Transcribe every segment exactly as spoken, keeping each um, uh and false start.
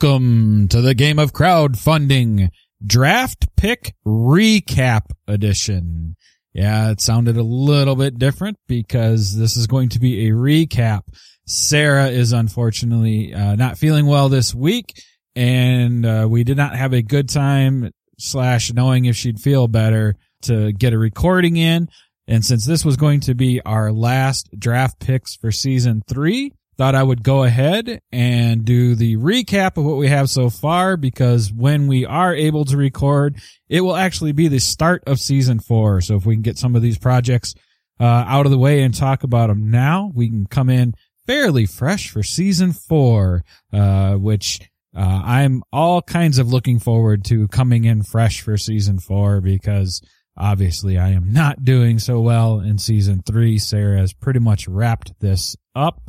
Welcome to the Game of Crowdfunding Draft Pick Recap Edition. Yeah, it sounded a little bit different because this is going to be a recap. Sarah is unfortunately uh, not feeling well this week, and uh, we did not have a good time slash knowing if she'd feel better to get a recording in. And since this was going to be our last draft picks for season three, thought I would go ahead and do the recap of what we have so far, because when we are able to record, it will actually be the start of season four. So if we can get some of these projects uh, out of the way and talk about them now, we can come in fairly fresh for season four, uh, which uh, I'm all kinds of looking forward to coming in fresh for season four, because obviously I am not doing so well in season three. Sarah has pretty much wrapped this up.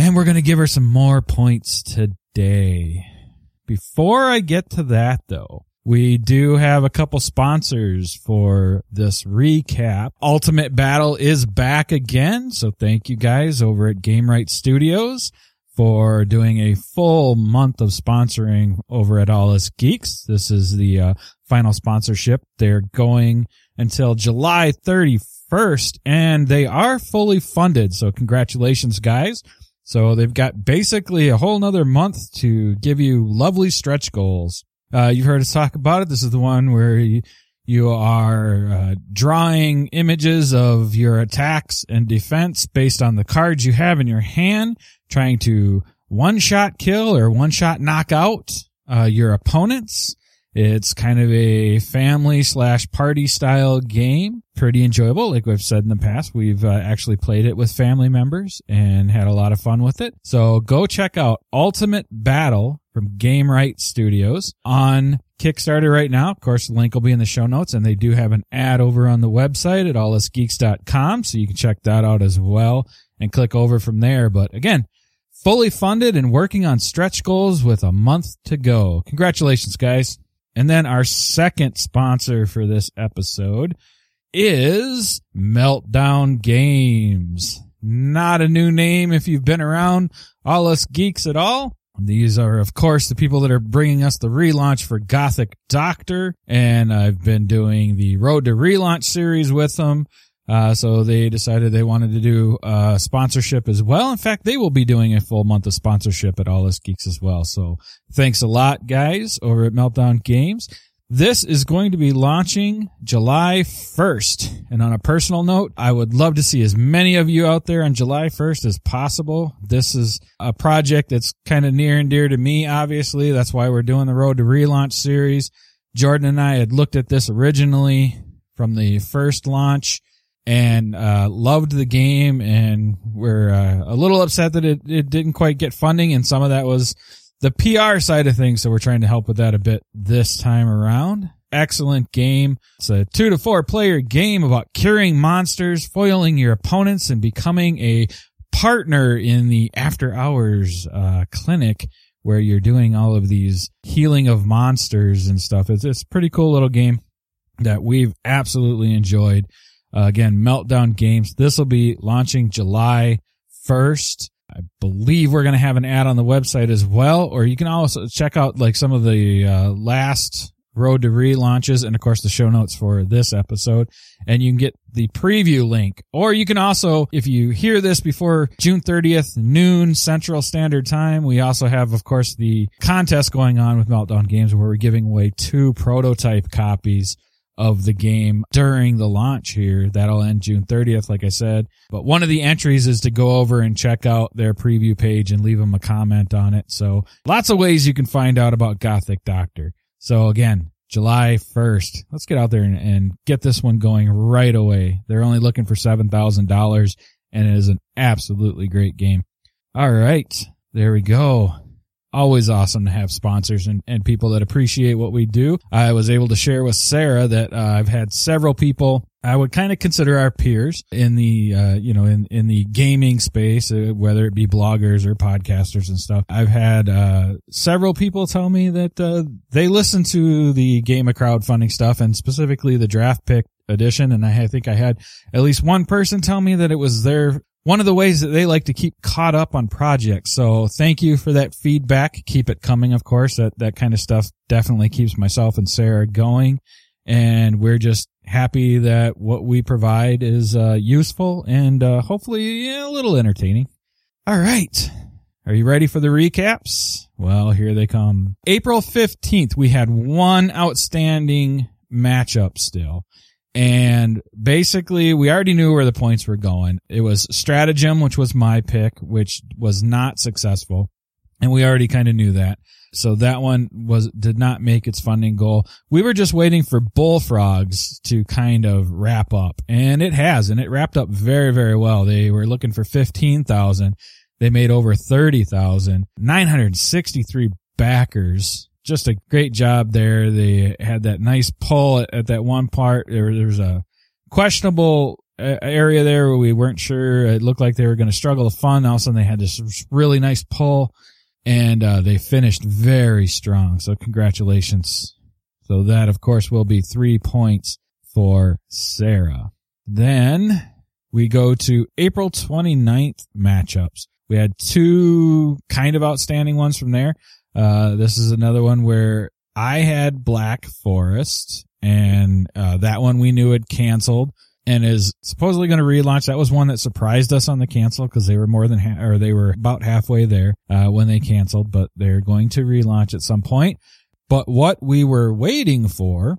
And we're going to give her some more points today. Before I get to that, though, we do have a couple sponsors for this recap. Ultimate Battle is back again, so thank you guys over at Game Right Studios for doing a full month of sponsoring over at All Us Geeks. This is the uh, final sponsorship. They're going until July thirty-first, and they are fully funded, so congratulations, guys. So they've got basically a whole nother month to give you lovely stretch goals. Uh, you've heard us talk about it. This is the one where you, you are uh, drawing images of your attacks and defense based on the cards you have in your hand, trying to one-shot kill or one-shot knock out uh, your opponents. It's kind of a family slash party style game. Pretty enjoyable. Like we've said in the past, we've uh, actually played it with family members and had a lot of fun with it. So go check out Ultimate Battle from Game Right Studios on Kickstarter right now. Of course, the link will be in the show notes, and they do have an ad over on the website at all us geeks dot com. So you can check that out as well and click over from there. But again, fully funded and working on stretch goals with a month to go. Congratulations, guys. And then our second sponsor for this episode is Meltdown Games. Not a new name if you've been around All Us Geeks at all. These are, of course, the people that are bringing us the relaunch for Gothic Doctor, and I've been doing the Road to Relaunch series with them. Uh, so they decided they wanted to do uh sponsorship as well. In fact, they will be doing a full month of sponsorship at All Us Geeks as well. So thanks a lot, guys, over at Meltdown Games. This is going to be launching July first. And on a personal note, I would love to see as many of you out there on July first as possible. This is a project that's kind of near and dear to me, obviously. That's why we're doing the Road to Relaunch series. Jordan and I had looked at this originally from the first launch, and uh loved the game, and we're uh, a little upset that it, it didn't quite get funding, and some of that was the P R side of things, so we're trying to help with that a bit this time around. Excellent game. It's a two to four player game about curing monsters, foiling your opponents, and becoming a partner in the after hours uh clinic where you're doing all of these healing of monsters and stuff. It's, it's a pretty cool little game that we've absolutely enjoyed. Uh, again, Meltdown Games. This will be launching July first. I believe we're going to have an ad on the website as well, or you can also check out like some of the uh, last Road to Relaunches and, of course, the show notes for this episode, and you can get the preview link. Or you can also, if you hear this before June thirtieth, noon Central Standard Time, we also have, of course, the contest going on with Meltdown Games where we're giving away two prototype copies of the game during the launch here. That'll end June thirtieth, like I said. But one of the entries is to go over and check out their preview page and leave them a comment on it. So lots of ways you can find out about Gothic Doctor. So again, July first. Let's get out there and, and get this one going right away. They're only looking for seven thousand dollars, and it is an absolutely great game. All right, there we go. Always awesome to have sponsors and, and people that appreciate what we do. I was able to share with Sarah that uh, I've had several people I would kind of consider our peers in the, uh, you know, in, in the gaming space, uh, whether it be bloggers or podcasters and stuff. I've had uh, several people tell me that uh, they listen to the Game of Crowdfunding stuff, and specifically the Draft Pick Edition. And I, I think I had at least one person tell me that it was their one of the ways that they like to keep caught up on projects. So thank you for that feedback. Keep it coming, of course. That, that kind of stuff definitely keeps myself and Sarah going. And we're just happy that what we provide is uh, useful and uh, hopefully yeah, a little entertaining. All right. Are you ready for the recaps? Well, here they come. April fifteenth, we had one outstanding matchup still. And basically, we already knew where the points were going. It was Stratagem, which was my pick, which was not successful. And we already kind of knew that. So that one was did not make its funding goal. We were just waiting for Bullfrogs to kind of wrap up. And it has, and it wrapped up very, very well. They were looking for fifteen thousand. They made over thirty thousand. nine hundred sixty-three backers. Just a great job there. They had that nice pull at, at that one part. There, there was a questionable area there where we weren't sure. It looked like they were going to struggle to fund. All of a sudden, they had this really nice pull, and uh, they finished very strong. So congratulations. So that, of course, will be three points for Sarah. Then we go to April twenty-ninth matchups. We had two kind of outstanding ones from there. Uh, this is another one where I had Black Forest, and uh, that one we knew had canceled and is supposedly going to relaunch. That was one that surprised us on the cancel because they were more than ha- or they were about halfway there uh, when they canceled, but they're going to relaunch at some point. But what we were waiting for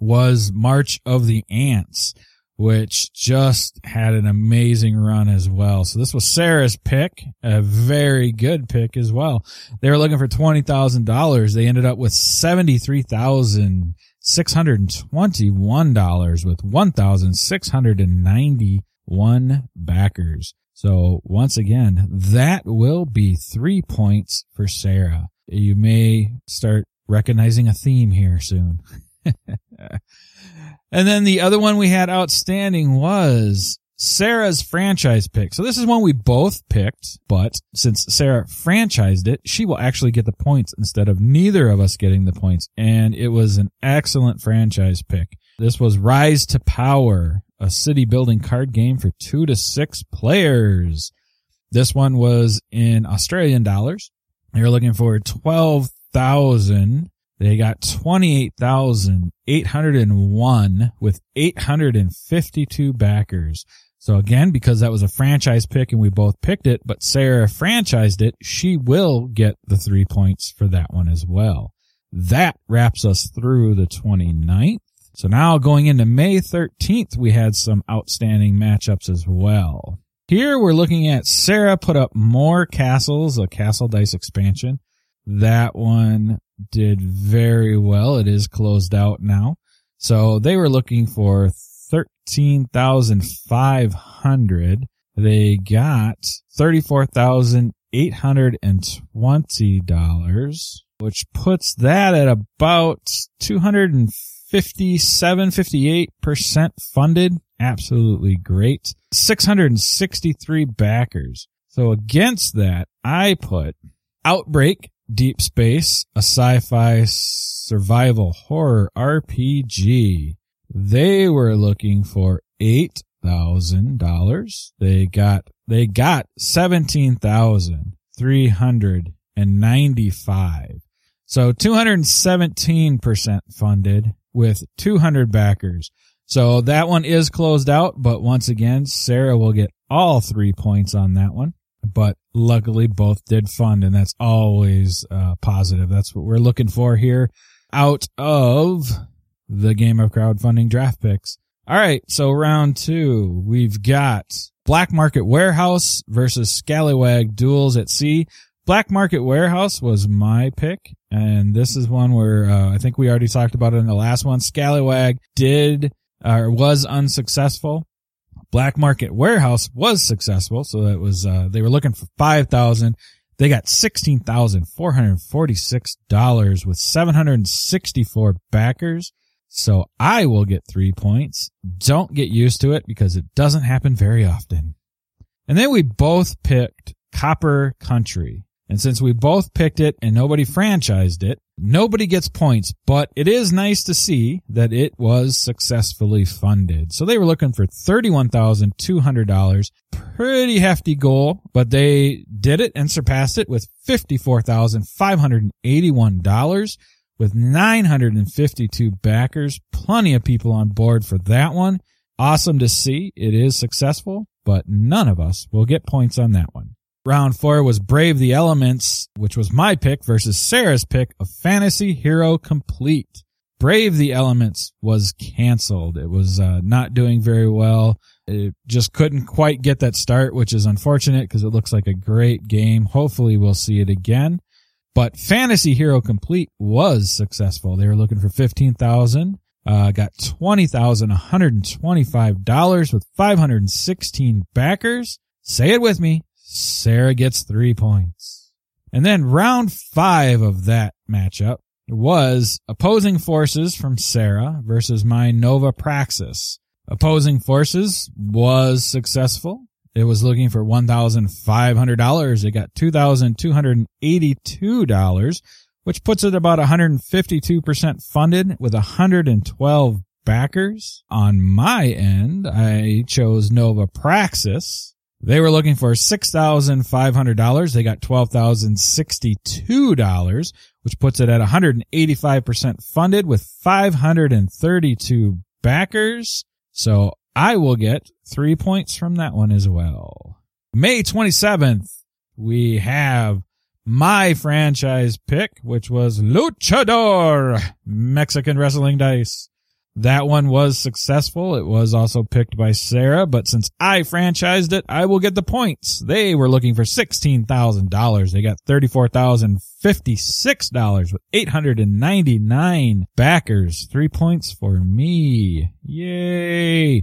was March of the Ants, which just had an amazing run as well. So this was Sarah's pick, a very good pick as well. They were looking for twenty thousand dollars. They ended up with seventy-three thousand six hundred twenty-one dollars with one thousand six hundred ninety-one backers. So once again, that will be three points for Sarah. You may start recognizing a theme here soon. And then the other one we had outstanding was Sarah's franchise pick. So this is one we both picked, but since Sarah franchised it, she will actually get the points instead of neither of us getting the points. And it was an excellent franchise pick. This was Rise to Power, a city building card game for two to six players. This one was in Australian dollars. They were looking for twelve thousand. They got twenty-eight thousand eight hundred one with eight hundred fifty-two backers. So again, because that was a franchise pick and we both picked it, but Sarah franchised it, she will get the three points for that one as well. That wraps us through the twenty-ninth. So now going into May thirteenth, we had some outstanding matchups as well. Here we're looking at Sarah put up more castles, a Castle Dice expansion. That one did very well. It is closed out now. So they were looking for thirteen thousand five hundred. They got thirty-four thousand eight hundred twenty dollars, which puts that at about two hundred fifty-seven, fifty-eight percent funded. Absolutely great. six hundred sixty-three backers. So against that, I put Outbreak, Deep Space, a sci-fi survival horror R P G. They were looking for eight thousand dollars. They got, they got seventeen thousand three hundred ninety-five. So two hundred seventeen percent funded with two hundred backers. So that one is closed out, but once again, Sarah will get all three points on that one. But luckily, both did fund, and that's always uh, positive. That's what we're looking for here out of the Game of Crowdfunding draft picks. All right, so round two, we've got Black Market Warehouse versus Scallywag Duels at Sea. Black Market Warehouse was my pick, and this is one where uh, I think we already talked about it in the last one. Scallywag did or uh, was unsuccessful. Black Market Warehouse was successful, so that was uh, they were looking for five thousand dollars. They got sixteen thousand four hundred forty-six dollars with seven hundred sixty-four backers, so I will get three points. Don't get used to it because it doesn't happen very often. And then we both picked Copper Country, and since we both picked it and nobody franchised it, nobody gets points, but it is nice to see that it was successfully funded. So they were looking for thirty-one thousand two hundred dollars pretty hefty goal, but they did it and surpassed it with fifty-four thousand five hundred eighty-one dollars with nine hundred fifty-two backers. Plenty of people on board for that one. Awesome to see. It is successful, but none of us will get points on that one. Round four was Brave the Elements, which was my pick versus Sarah's pick of Fantasy Hero Complete. Brave the Elements was canceled. It was uh, not doing very well. It just couldn't quite get that start, which is unfortunate because it looks like a great game. Hopefully we'll see it again. But Fantasy Hero Complete was successful. They were looking for fifteen thousand dollars. Uh, got twenty thousand one hundred twenty-five dollars with five hundred sixteen backers. Say it with me. Sarah gets three points. And then round five of that matchup was Opposing Forces from Sarah versus my Nova Praxis. Opposing Forces was successful. It was looking for fifteen hundred dollars. It got two thousand two hundred eighty-two dollars, which puts it about one hundred fifty-two percent funded with one hundred twelve backers. On my end, I chose Nova Praxis. They were looking for six thousand five hundred dollars. They got twelve thousand sixty-two dollars, which puts it at one hundred eighty-five percent funded with five hundred thirty-two backers. So I will get three points from that one as well. May twenty-seventh, we have my franchise pick, which was Luchador, Mexican wrestling dice. That one was successful. It was also picked by Sarah, but since I franchised it, I will get the points. They were looking for sixteen thousand dollars. They got thirty-four thousand fifty-six dollars with eight hundred ninety-nine backers. Three points for me. Yay.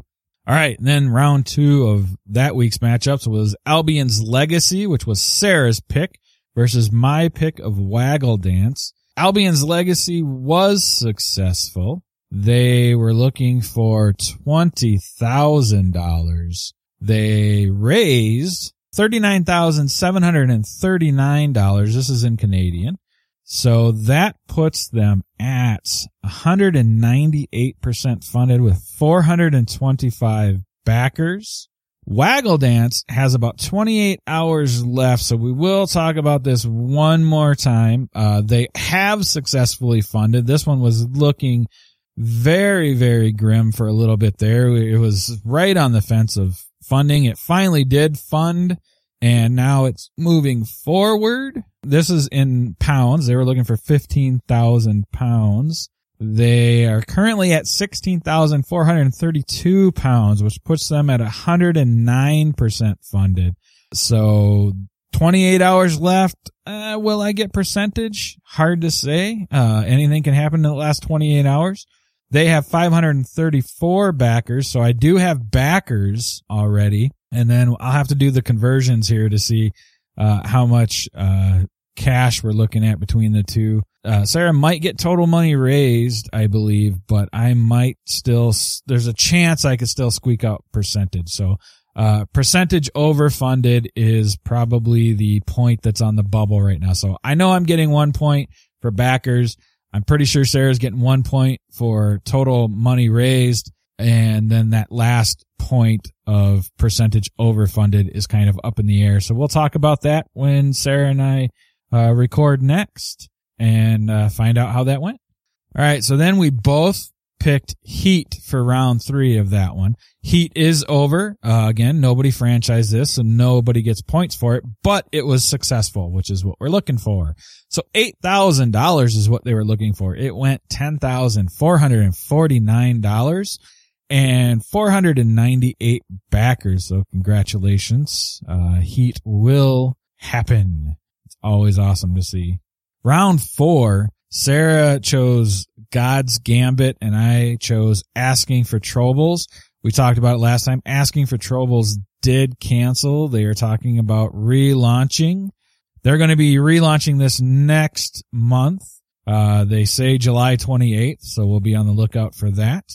All right. And then round two of that week's matchups was Albion's Legacy, which was Sarah's pick versus my pick of Waggle Dance. Albion's Legacy was successful. They were looking for twenty thousand dollars. They raised thirty-nine thousand seven hundred thirty-nine dollars. This is in Canadian. So that puts them at one hundred ninety-eight percent funded with four hundred twenty-five backers. Waggle Dance has about twenty-eight hours left, so we will talk about this one more time. Uh, they have successfully funded. This one was looking very, very grim for a little bit there. It was right on the fence of funding. It finally did fund, and now it's moving forward. This is in pounds. They were looking for fifteen thousand pounds. They are currently at sixteen thousand four hundred thirty-two pounds, which puts them at one hundred nine percent funded. So twenty-eight hours left. Uh, will I get percentage? Hard to say. Uh, anything can happen in the last twenty-eight hours. They have five hundred thirty-four backers, so I do have backers already. And then I'll have to do the conversions here to see uh, how much uh, cash we're looking at between the two. Uh, Sarah might get total money raised, I believe, but I might still, there's a chance I could still squeak out percentage. So uh, percentage overfunded is probably the point that's on the bubble right now. So I know I'm getting one point for backers. I'm pretty sure Sarah's getting one point for total money raised, and then that last point of percentage overfunded is kind of up in the air. So we'll talk about that when Sarah and I uh, record next and uh, find out how that went. All right, so then we both picked Heat for round three of that one. Heat is over. Uh, again, nobody franchised this, so nobody gets points for it, but it was successful, which is what we're looking for. So eight thousand dollars is what they were looking for. It went ten thousand four hundred forty-nine dollars and four hundred ninety-eight backers. So congratulations. Uh, Heat will happen. It's always awesome to see. Round four, Sarah chose God's Gambit, and I chose Asking for Troubles. We talked about it last time. Asking for Troubles did cancel. They are talking about relaunching. They're going to be relaunching this next month. Uh, they say July twenty-eighth, so we'll be on the lookout for that.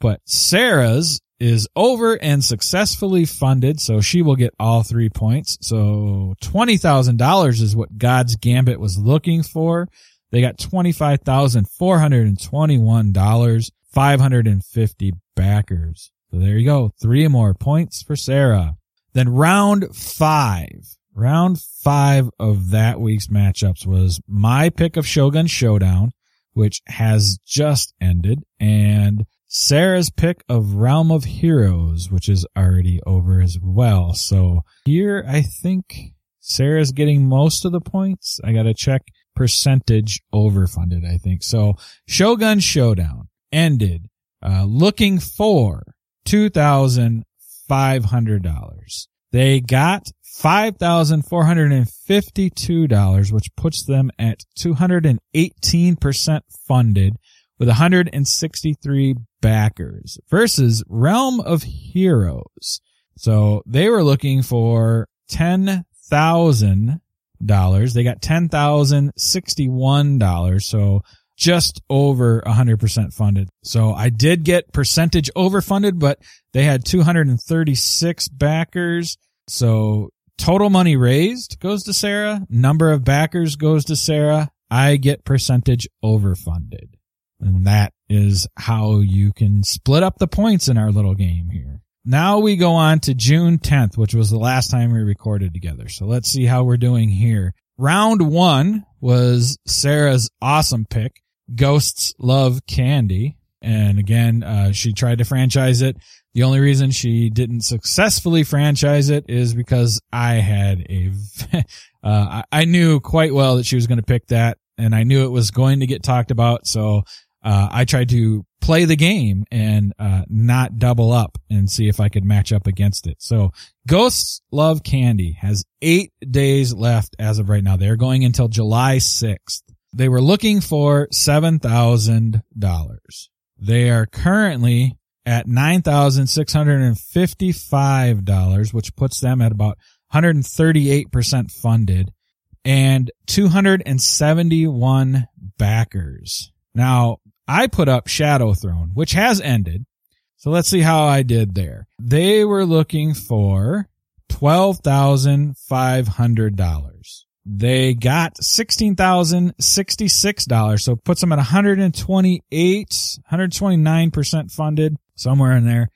But Sarah's is over and successfully funded, so she will get all three points. So twenty thousand dollars is what God's Gambit was looking for. They got twenty-five thousand four hundred twenty-one dollars, five hundred fifty backers. So there you go. Three more points for Sarah. Then round five, round five of that week's matchups was my pick of Shogun Showdown, which has just ended, and Sarah's pick of Realm of Heroes, which is already over as well. So here I think Sarah's getting most of the points. I got to check percentage overfunded, I think. So Shogun Showdown ended uh, looking for two thousand five hundred dollars. They got five thousand four hundred fifty-two dollars, which puts them at two hundred eighteen percent funded with one hundred sixty-three backers versus Realm of Heroes. So they were looking for ten thousand dollars. They got ten thousand sixty-one dollars, so just over one hundred percent funded. So I did get percentage overfunded, but they had two hundred thirty-six backers. So total money raised goes to Sarah. Number of backers goes to Sarah. I get percentage overfunded. And that is how you can split up the points in our little game here. Now we go on to June tenth, which was the last time we recorded together. So let's see how we're doing here. Round one was Sarah's awesome pick, Ghosts Love Candy. And again, uh, she tried to franchise it. The only reason she didn't successfully franchise it is because I had a, uh, I knew quite well that she was going to pick that, and I knew it was going to get talked about. So, uh, I tried to play the game and, uh, not double up and see if I could match up against it. So Ghosts Love Candy has eight days left as of right now. They're going until July sixth. They were looking for seven thousand dollars. They are currently at nine thousand six hundred fifty-five dollars, which puts them at about one hundred thirty-eight percent funded and two hundred seventy-one backers. Now, I put up Shadow Throne, which has ended. So let's see how I did there. They were looking for twelve thousand five hundred dollars. They got sixteen thousand sixty-six dollars, so it puts them at one hundred twenty-eight, one hundred twenty-nine percent funded, somewhere in there.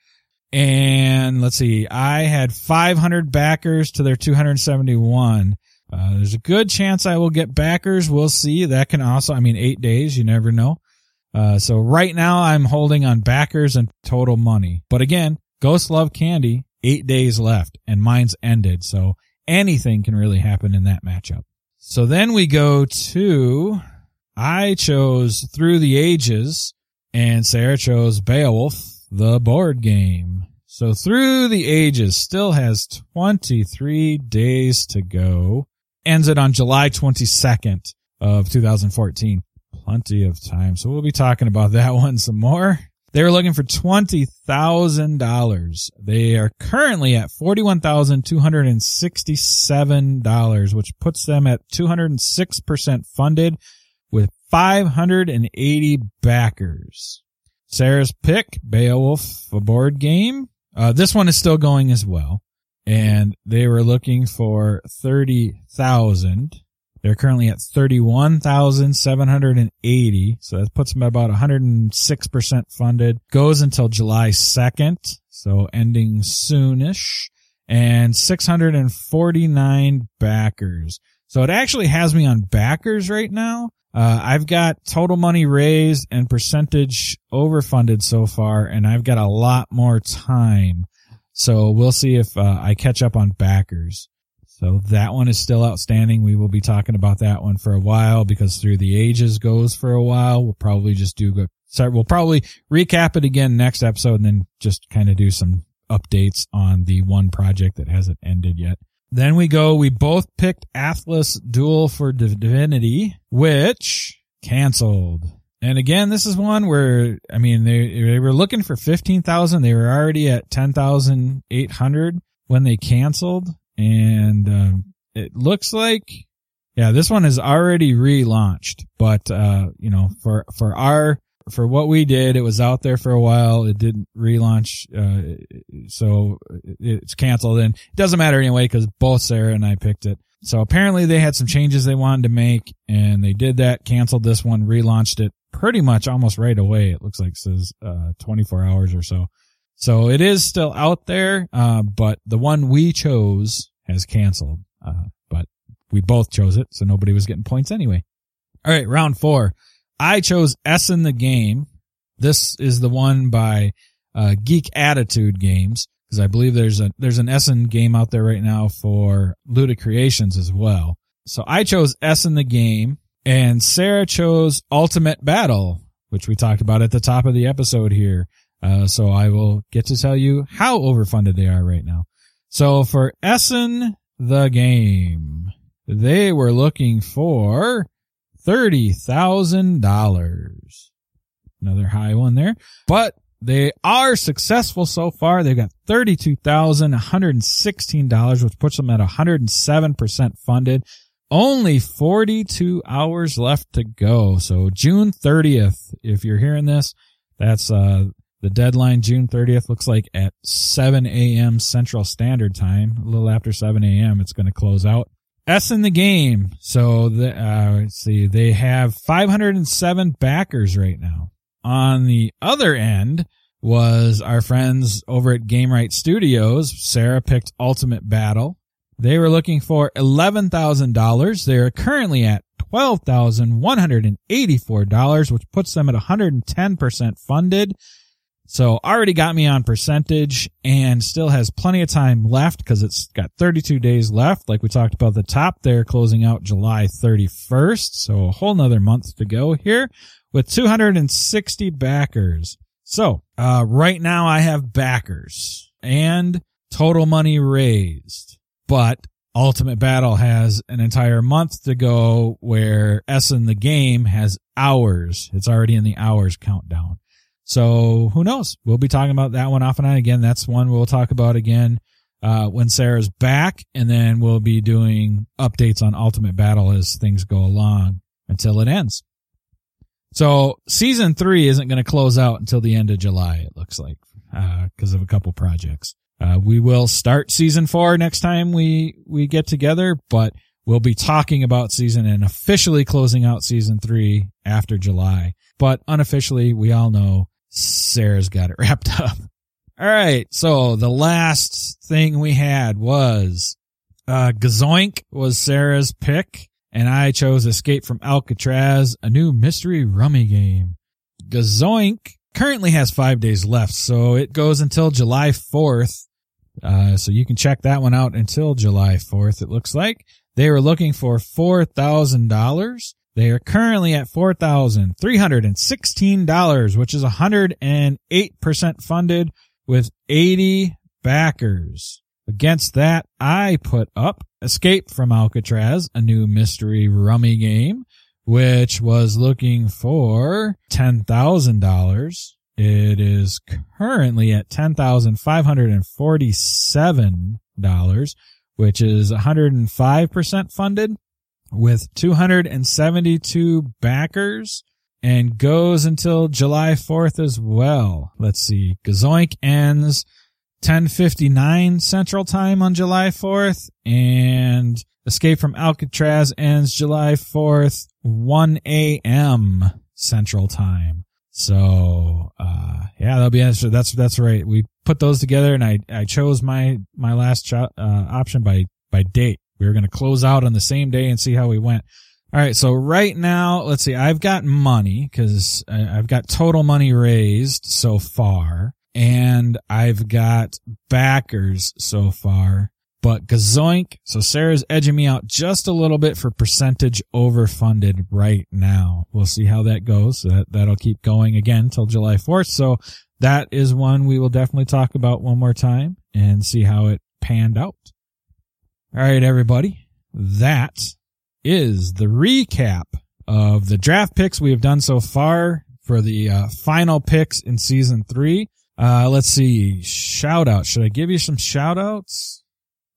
And let's see, I had five hundred backers to their two hundred seventy-one. Uh, there's a good chance I will get backers. We'll see. That can also, I mean, eight days, you never know. Uh, so right now I'm holding on backers and total money. But again, Ghosts Love Candy, eight days left, and mine's ended, so anything can really happen in that matchup. So then we go to, I chose Through the Ages, and Sarah chose Beowulf, the board game. So Through the Ages still has twenty-three days to go. Ends it on July twenty-second of two thousand fourteen. Plenty of time. So we'll be talking about that one some more. They were looking for twenty thousand dollars. They are currently at forty-one thousand two hundred sixty-seven dollars, which puts them at two hundred six percent funded with five hundred eighty backers. Sarah's pick, Beowulf, a board game. Uh, this one is still going as well. And they were looking for thirty thousand dollars. They're currently at thirty-one thousand seven hundred eighty, so that puts them at about one hundred six percent funded. Goes until July second, so ending soonish, and six hundred forty-nine backers. So it actually has me on backers right now. Uh, I've got total money raised and percentage overfunded so far, and I've got a lot more time. So we'll see if uh, I catch up on backers. So that one is still outstanding. We will be talking about that one for a while because Through the Ages goes for a while. We'll probably just do go. Sorry, we'll probably recap it again next episode and then just kind of do some updates on the one project that hasn't ended yet. Then we go. We both picked Atlas Duel for Divinity, which canceled. And again, this is one where I mean they they were looking for fifteen thousand. They were already at ten thousand eight hundred when they canceled. And um, it looks like, yeah, this one is already relaunched. But uh, you know, for for our for what we did, it was out there for a while. It didn't relaunch, uh, so it's canceled. And it doesn't matter anyway because both Sarah and I picked it. So apparently they had some changes they wanted to make, and they did that. Canceled this one, relaunched it pretty much almost right away. It looks like it says uh, twenty-four hours or so. So it is still out there, uh, but the one we chose has canceled. Uh, but we both chose it, so nobody was getting points anyway. All right, round four. I chose Essen the Game. This is the one by uh, Geek Attitude Games, because I believe there's a there's an Essen game out there right now for Luda Creations as well. So I chose Essen the Game, and Sarah chose Ultimate Battle, which we talked about at the top of the episode here. Uh, so I will get to tell you how overfunded they are right now. So for Essen the Game, they were looking for thirty thousand dollars. Another high one there. But they are successful so far. They've got thirty-two thousand one hundred sixteen dollars, which puts them at one hundred seven percent funded. Only forty-two hours left to go. So June thirtieth, if you're hearing this, that's uh the deadline. June thirtieth looks like at seven a.m. Central Standard Time. A little after seven a.m. it's going to close out. Essen the Game. So the, uh, let's see, they have five hundred seven backers right now. On the other end was our friends over at Game Right Studios. Sarah picked Ultimate Battle. They were looking for eleven thousand dollars. They are currently at twelve thousand one hundred eighty-four dollars, which puts them at one hundred ten percent funded. So already got me on percentage and still has plenty of time left because it's got thirty-two days left. Like we talked about at the top, they're closing out July thirty-first. So a whole nother month to go here with two hundred sixty backers. So uh right now I have backers and total money raised, but Ultimate Battle has an entire month to go where Essen the Game has hours. It's already in the hours countdown. So who knows? We'll be talking about that one off and on again. That's one we'll talk about again uh when Sarah's back, and then we'll be doing updates on Ultimate Battle as things go along until it ends. So season three isn't going to close out until the end of July, it looks like, uh because of a couple projects. Uh we will start season four next time we we get together, but we'll be talking about season and officially closing out season three after July. But unofficially, we all know Sarah's got it wrapped up. All right. So the last thing we had was, uh, Gazoink was Sarah's pick, and I chose Escape from Alcatraz, a new mystery rummy game. Gazoink currently has five days left, so it goes until July fourth. Uh, so you can check that one out until July fourth, it looks like. They were looking for four thousand dollars. They are currently at four thousand three hundred sixteen dollars, which is one hundred eight percent funded with eighty backers. Against that, I put up Escape from Alcatraz, a new mystery rummy game, which was looking for ten thousand dollars. It is currently at ten thousand five hundred forty-seven dollars, which is one hundred five percent funded with two hundred seventy-two backers, and goes until July fourth as well. Let's see. Gazoink ends ten fifty-nine Central Time on July fourth, and Escape from Alcatraz ends July fourth, one a.m. Central Time. So, uh, yeah, that'll be answered. That's, that's right. We put those together, and I, I chose my, my last cho- uh, option by, by date. We were going to close out on the same day and see how we went. All right. So right now, let's see. I've got money because I've got total money raised so far, and I've got backers so far, but Gazoink. So Sarah's edging me out just a little bit for percentage overfunded right now. We'll see how that goes. That, that'll keep going again till July fourth. So that is one we will definitely talk about one more time and see how it panned out. All right, everybody, that is the recap of the draft picks we have done so far for the uh, final picks in season three. Uh, let's see. Shout out. Should I give you some shout outs?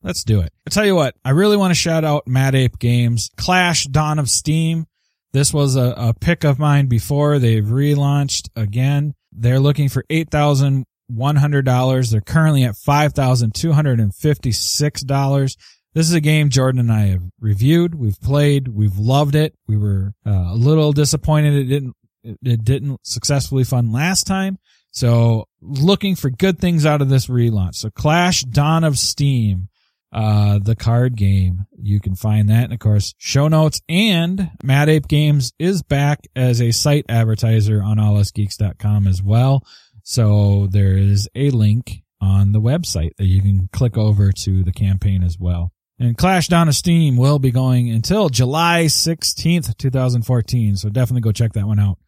Let's do it. I'll tell you what, I really want to shout out Mad Ape Games, Clash Dawn of Steam. This was a, a pick of mine before. They've relaunched again. They're looking for eight thousand one hundred dollars. They're currently at five thousand two hundred fifty-six dollars. This is a game Jordan and I have reviewed. We've played. We've loved it. We were uh, a little disappointed it didn't it didn't successfully fund last time. So looking for good things out of this relaunch. So Clash Dawn of Steam, uh, the card game. You can find that. And of course, show notes, and Mad Ape Games is back as a site advertiser on all us geeks dot com as well. So there is a link on the website that you can click over to the campaign as well. And Clash Dawn of Steam will be going until July sixteenth, twenty fourteen. So definitely go check that one out.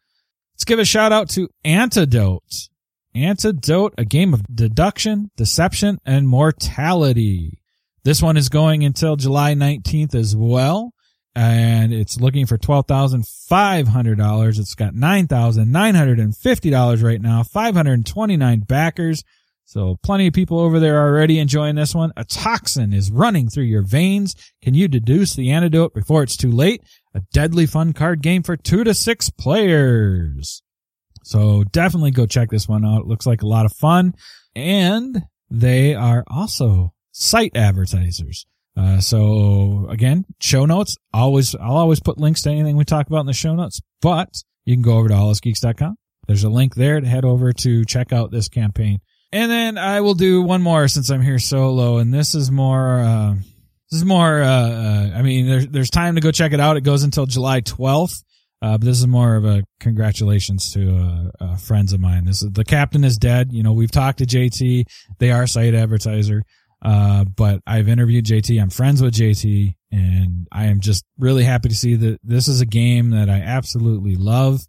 Let's give a shout out to Antidote. Antidote, a game of deduction, deception, and mortality. This one is going until July nineteenth as well, and it's looking for twelve thousand five hundred dollars. It's got nine thousand nine hundred fifty dollars right now, five hundred twenty-nine backers. So plenty of people over there already enjoying this one. A toxin is running through your veins. Can you deduce the antidote before it's too late? A deadly fun card game for two to six players. So definitely go check this one out. It looks like a lot of fun. And they are also site advertisers. Uh, so again, show notes. Always, I'll always put links to anything we talk about in the show notes, but you can go over to all us geeks dot com. There's a link there to head over to check out this campaign. And then I will do one more since I'm here solo. And this is more, uh, this is more, uh, uh I mean, there's, there's time to go check it out. It goes until July twelfth. Uh, but this is more of a congratulations to uh, uh, friends of mine. This is The Captain is Dead. You know, we've talked to J T. They are site advertiser. Uh, but I've interviewed J T. I'm friends with J T, and I am just really happy to see that this is a game that I absolutely love.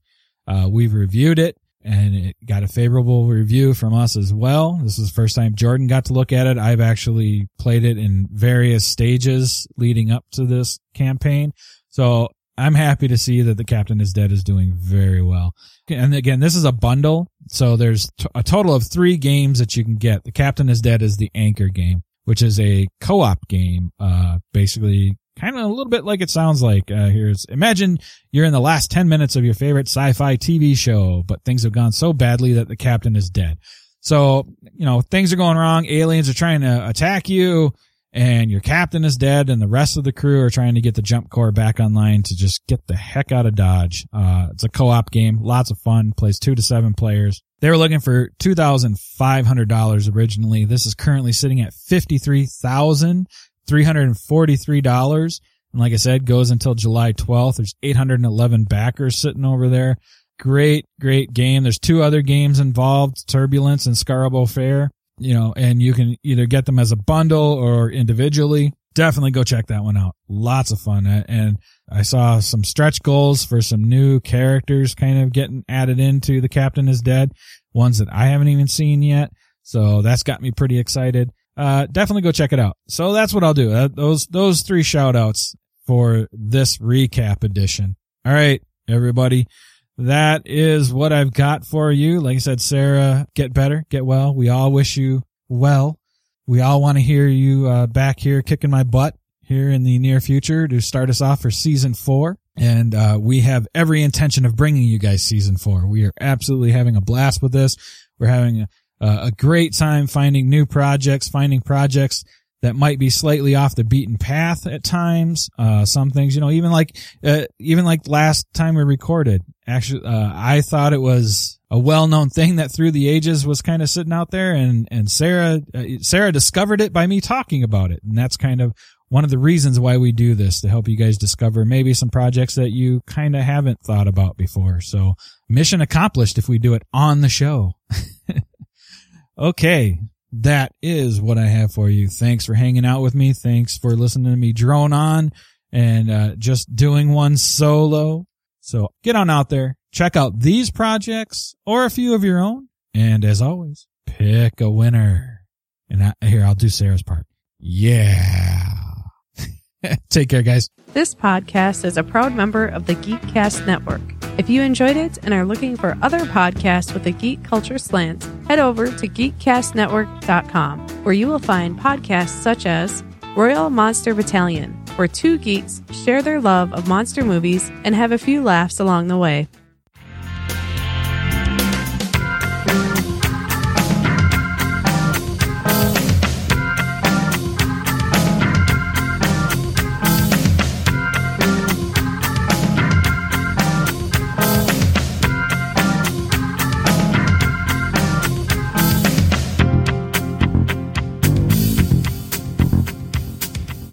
Uh, we've reviewed it, and it got a favorable review from us as well. This is the first time Jordan got to look at it. I've actually played it in various stages leading up to this campaign. So I'm happy to see that The Captain is Dead is doing very well. And again, this is a bundle. So there's t- a total of three games that you can get. The Captain is Dead is the anchor game, which is a co-op game. Uh, basically kind of a little bit like it sounds like. Uh, here's, imagine you're in the last ten minutes of your favorite sci-fi T V show, but things have gone so badly that the captain is dead. So, you know, things are going wrong. Aliens are trying to attack you, and your captain is dead, and the rest of the crew are trying to get the jump core back online to just get the heck out of Dodge. Uh, it's a co-op game. Lots of fun. Plays two to seven players. They were looking for two thousand five hundred dollars originally. This is currently sitting at fifty-three thousand three hundred forty-three dollars. And like I said, goes until July twelfth. There's eight hundred eleven backers sitting over there. Great, great game. There's two other games involved, Turbulence and Scarborough Fair. You know, and you can either get them as a bundle or individually. Definitely go check that one out. Lots of fun. And I saw some stretch goals for some new characters kind of getting added into The Captain is Dead, ones that I haven't even seen yet. So that's got me pretty excited. Uh, definitely go check it out. So that's what I'll do. Uh, those, those three shout outs for this recap edition. All right, everybody. That is what I've got for you. Like I said, Sarah, get better, get well. We all wish you well. We all want to hear you uh, back here kicking my butt here in the near future to start us off for season four. And uh, we have every intention of bringing you guys season four. We are absolutely having a blast with this. We're having a, a great time finding new projects, finding projects that might be slightly off the beaten path at times. Uh, some things, you know, even like, uh, even like last time we recorded, actually, uh, I thought it was a well-known thing that Through the Ages was kind of sitting out there, and, and Sarah, uh, Sarah discovered it by me talking about it. And that's kind of one of the reasons why we do this, to help you guys discover maybe some projects that you kind of haven't thought about before. So mission accomplished if we do it on the show. Okay. That is what I have for you. Thanks for hanging out with me. Thanks for listening to me drone on and uh, just doing one solo. So get on out there, check out these projects or a few of your own. And as always, pick a winner. And I, here, I'll do Sarah's part. Yeah. Take care, guys. This podcast is a proud member of the Geekcast Network. If you enjoyed it and are looking for other podcasts with a geek culture slant, head over to geek cast network dot com, where you will find podcasts such as Royal Monster Battalion, where two geeks share their love of monster movies and have a few laughs along the way.